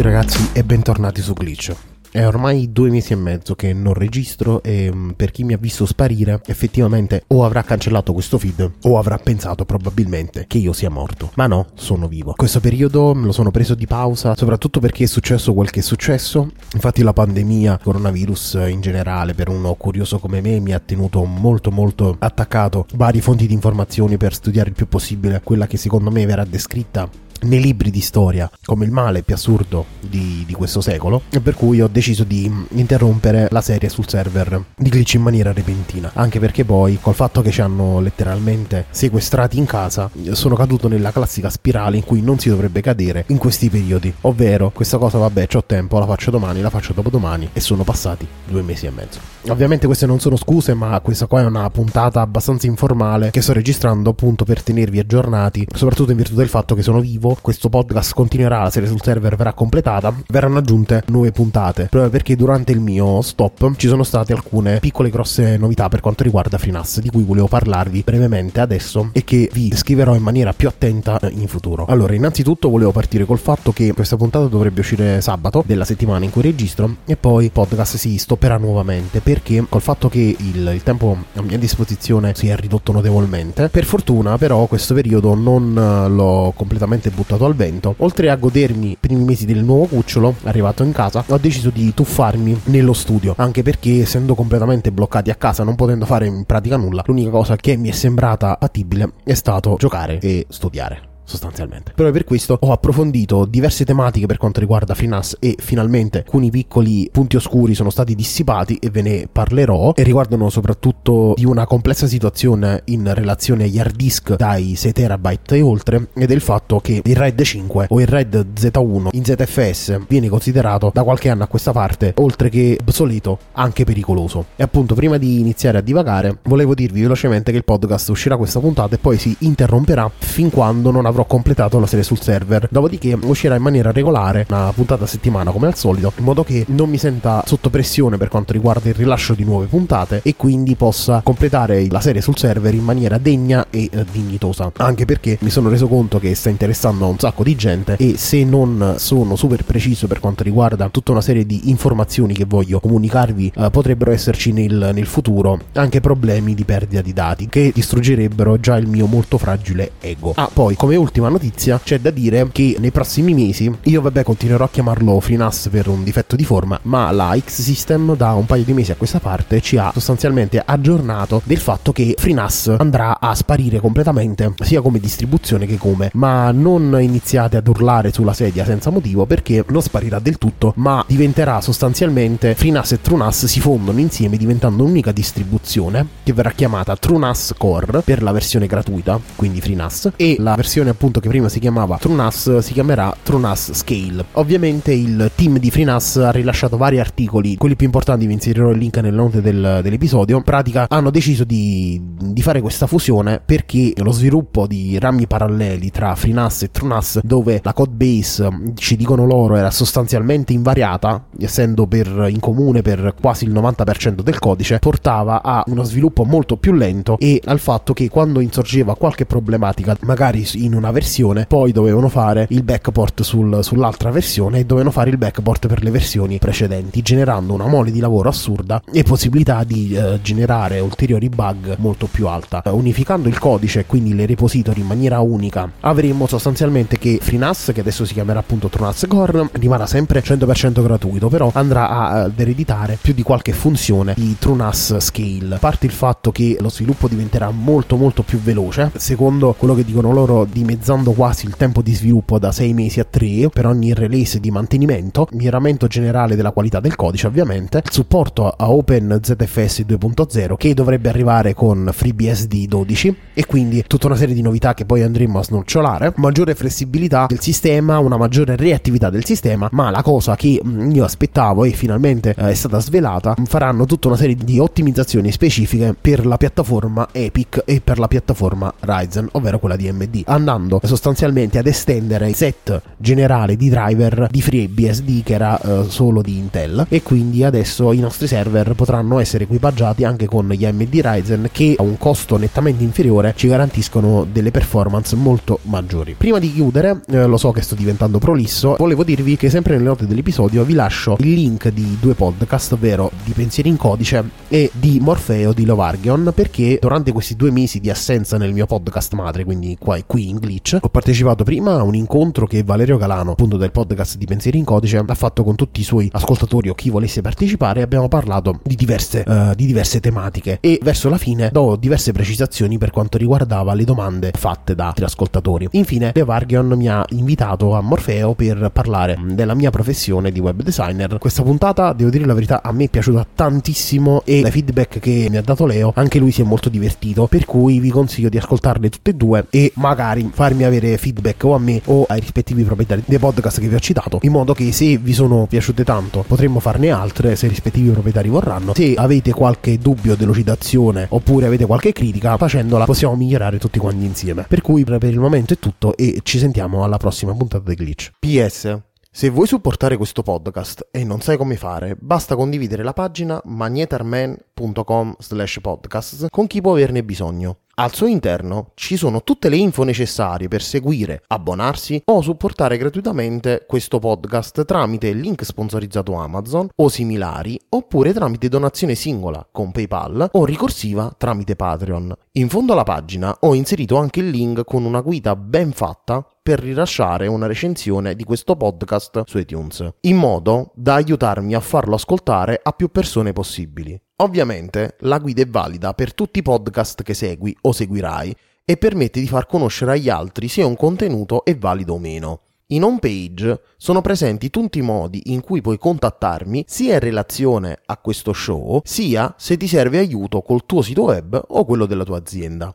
tutti ragazzi e bentornati su Glitch. È ormai 2 mesi e mezzo che non registro e per chi mi ha visto sparire effettivamente o avrà cancellato questo feed o avrà pensato probabilmente che io sia morto, ma no, sono vivo. Questo periodo me lo sono preso di pausa soprattutto perché è successo quel che è successo. Infatti la pandemia, coronavirus in generale, per uno curioso come me mi ha tenuto molto attaccato varie fonti di informazioni per studiare il più possibile quella che secondo me verrà descritta nei libri di storia come il male più assurdo di questo secolo, e per cui ho deciso di interrompere la serie sul server di Glitch in maniera repentina, anche perché poi col fatto che ci hanno letteralmente sequestrati in casa sono caduto nella classica spirale in cui non si dovrebbe cadere in questi periodi, ovvero questa cosa vabbè c'ho tempo, la faccio domani, la faccio dopodomani, e sono passati 2 mesi e mezzo. Ovviamente queste non sono scuse, ma questa qua è una puntata abbastanza informale che sto registrando appunto per tenervi aggiornati, soprattutto in virtù del fatto che sono vivo. Questo podcast continuerà, la serie sul server verrà completata, verranno aggiunte nuove puntate, proprio perché durante il mio stop ci sono state alcune piccole grosse novità per quanto riguarda FreeNAS, di cui volevo parlarvi brevemente adesso e che vi scriverò in maniera più attenta in futuro. Allora, innanzitutto volevo partire col fatto che questa puntata dovrebbe uscire sabato della settimana in cui registro, e poi il podcast si stopperà nuovamente perché col fatto che il tempo a mia disposizione si è ridotto notevolmente, per fortuna però questo periodo non l'ho completamente buttato al vento. Oltre a godermi i primi mesi del nuovo cucciolo arrivato in casa, ho deciso di tuffarmi nello studio, anche perché essendo completamente bloccati a casa, non potendo fare in pratica nulla, l'unica cosa che mi è sembrata fattibile è stato giocare e studiare sostanzialmente. Però per questo ho approfondito diverse tematiche per quanto riguarda FreeNAS e finalmente alcuni piccoli punti oscuri sono stati dissipati e ve ne parlerò, e riguardano soprattutto di una complessa situazione in relazione agli hard disk dai 6 terabyte e oltre, e del fatto che il RAID 5 o il RAID Z1 in ZFS viene considerato da qualche anno a questa parte, oltre che obsoleto, anche pericoloso. E appunto prima di iniziare a divagare volevo dirvi velocemente che il podcast uscirà questa puntata e poi si interromperà fin quando non avrò completato la serie sul server, dopodiché uscirà in maniera regolare una puntata a settimana come al solito, in modo che non mi senta sotto pressione per quanto riguarda il rilascio di nuove puntate e quindi possa completare la serie sul server in maniera degna e dignitosa, anche perché mi sono reso conto che sta interessando a un sacco di gente, e se non sono super preciso per quanto riguarda tutta una serie di informazioni che voglio comunicarvi, potrebbero esserci nel futuro anche problemi di perdita di dati che distruggerebbero già il mio molto fragile ego. Poi come ultima notizia c'è da dire che nei prossimi mesi io continuerò a chiamarlo FreeNAS per un difetto di forma, ma la X-System da un paio di mesi a questa parte ci ha sostanzialmente aggiornato del fatto che FreeNAS andrà a sparire completamente sia come distribuzione che come, ma non iniziate ad urlare sulla sedia senza motivo, perché non sparirà del tutto ma diventerà sostanzialmente FreeNAS e TrueNAS si fondono insieme diventando un'unica distribuzione che verrà chiamata TrueNAS Core per la versione gratuita, quindi FreeNAS, e la versione appunto che prima si chiamava TrueNAS si chiamerà TrueNAS Scale. Ovviamente il team di FreeNAS ha rilasciato vari articoli, quelli più importanti vi inserirò il link nelle note dell'episodio. In pratica hanno deciso di fare questa fusione perché lo sviluppo di rami paralleli tra FreeNAS e TrueNAS, dove la code base ci dicono loro era sostanzialmente invariata, essendo in comune per quasi il 90% del codice, portava a uno sviluppo molto più lento e al fatto che quando insorgeva qualche problematica magari in una versione poi dovevano fare il backport sull'altra versione e dovevano fare il backport per le versioni precedenti, generando una mole di lavoro assurda e possibilità di generare ulteriori bug molto più alta. Unificando il codice, quindi le repository in maniera unica, avremo sostanzialmente che FreeNAS, che adesso si chiamerà appunto TrueNAS Core, rimarrà sempre 100% gratuito, però andrà ad ereditare più di qualche funzione di TrueNAS Scale. A parte il fatto che lo sviluppo diventerà molto più veloce, secondo quello che dicono loro dimezzando quasi il tempo di sviluppo da 6 mesi a 3 per ogni release di mantenimento, miglioramento generale della qualità del codice ovviamente, il supporto a Open ZFS 2.0 che dovrebbe arrivare con FreeBSD 12 e quindi tutta una serie di novità che poi andremo a snocciolare, maggiore flessibilità del sistema, una maggiore reattività del sistema, ma la cosa che io aspettavo e finalmente è stata svelata, faranno tutta una serie di ottimizzazioni specifiche per la piattaforma Epic e per la piattaforma Ryzen, ovvero quella di AMD, andando andando sostanzialmente ad estendere il set generale di driver di FreeBSD che era solo di Intel, e quindi adesso i nostri server potranno essere equipaggiati anche con gli AMD Ryzen, che a un costo nettamente inferiore ci garantiscono delle performance molto maggiori. Prima di chiudere, lo so che sto diventando prolisso, volevo dirvi che sempre nelle note dell'episodio vi lascio il link di due podcast, ovvero di Pensieri in Codice e di Morfeo di Leo Vargeon, perché durante questi 2 mesi di assenza nel mio podcast madre, quindi qui in Glitch, ho partecipato prima a un incontro che Valerio Galano, appunto del podcast di Pensieri in Codice, ha fatto con tutti i suoi ascoltatori o chi volesse partecipare. Abbiamo parlato di diverse tematiche, e verso la fine do diverse precisazioni per quanto riguardava le domande fatte da altri ascoltatori. Infine Leo Vargeon mi ha invitato a Morfeo per parlare della mia professione di web designer. Questa puntata, devo dire la verità, a me è piaciuta tantissimo, e dai feedback che mi ha dato Leo anche lui si è molto divertito, per cui vi consiglio di ascoltarle tutte e due e magari farmi avere feedback o a me o ai rispettivi proprietari dei podcast che vi ho citato, in modo che, se vi sono piaciute tanto, potremmo farne altre se i rispettivi proprietari vorranno. Se avete qualche dubbio delucidazione oppure avete qualche critica, facendola possiamo migliorare tutti quanti insieme. Per cui per il momento è tutto, e ci sentiamo alla prossima puntata di Glitch. PS: se vuoi supportare questo podcast e non sai come fare, basta condividere la pagina magnetarman.com/podcast con chi può averne bisogno. Al suo interno ci sono tutte le info necessarie per seguire, abbonarsi o supportare gratuitamente questo podcast tramite link sponsorizzato Amazon o similari, oppure tramite donazione singola con PayPal o ricorsiva tramite Patreon. In fondo alla pagina ho inserito anche il link con una guida ben fatta per rilasciare una recensione di questo podcast su iTunes, in modo da aiutarmi a farlo ascoltare a più persone possibili. Ovviamente la guida è valida per tutti i podcast che segui o seguirai e permette di far conoscere agli altri se un contenuto è valido o meno. In home page sono presenti tutti i modi in cui puoi contattarmi, sia in relazione a questo show, sia se ti serve aiuto col tuo sito web o quello della tua azienda.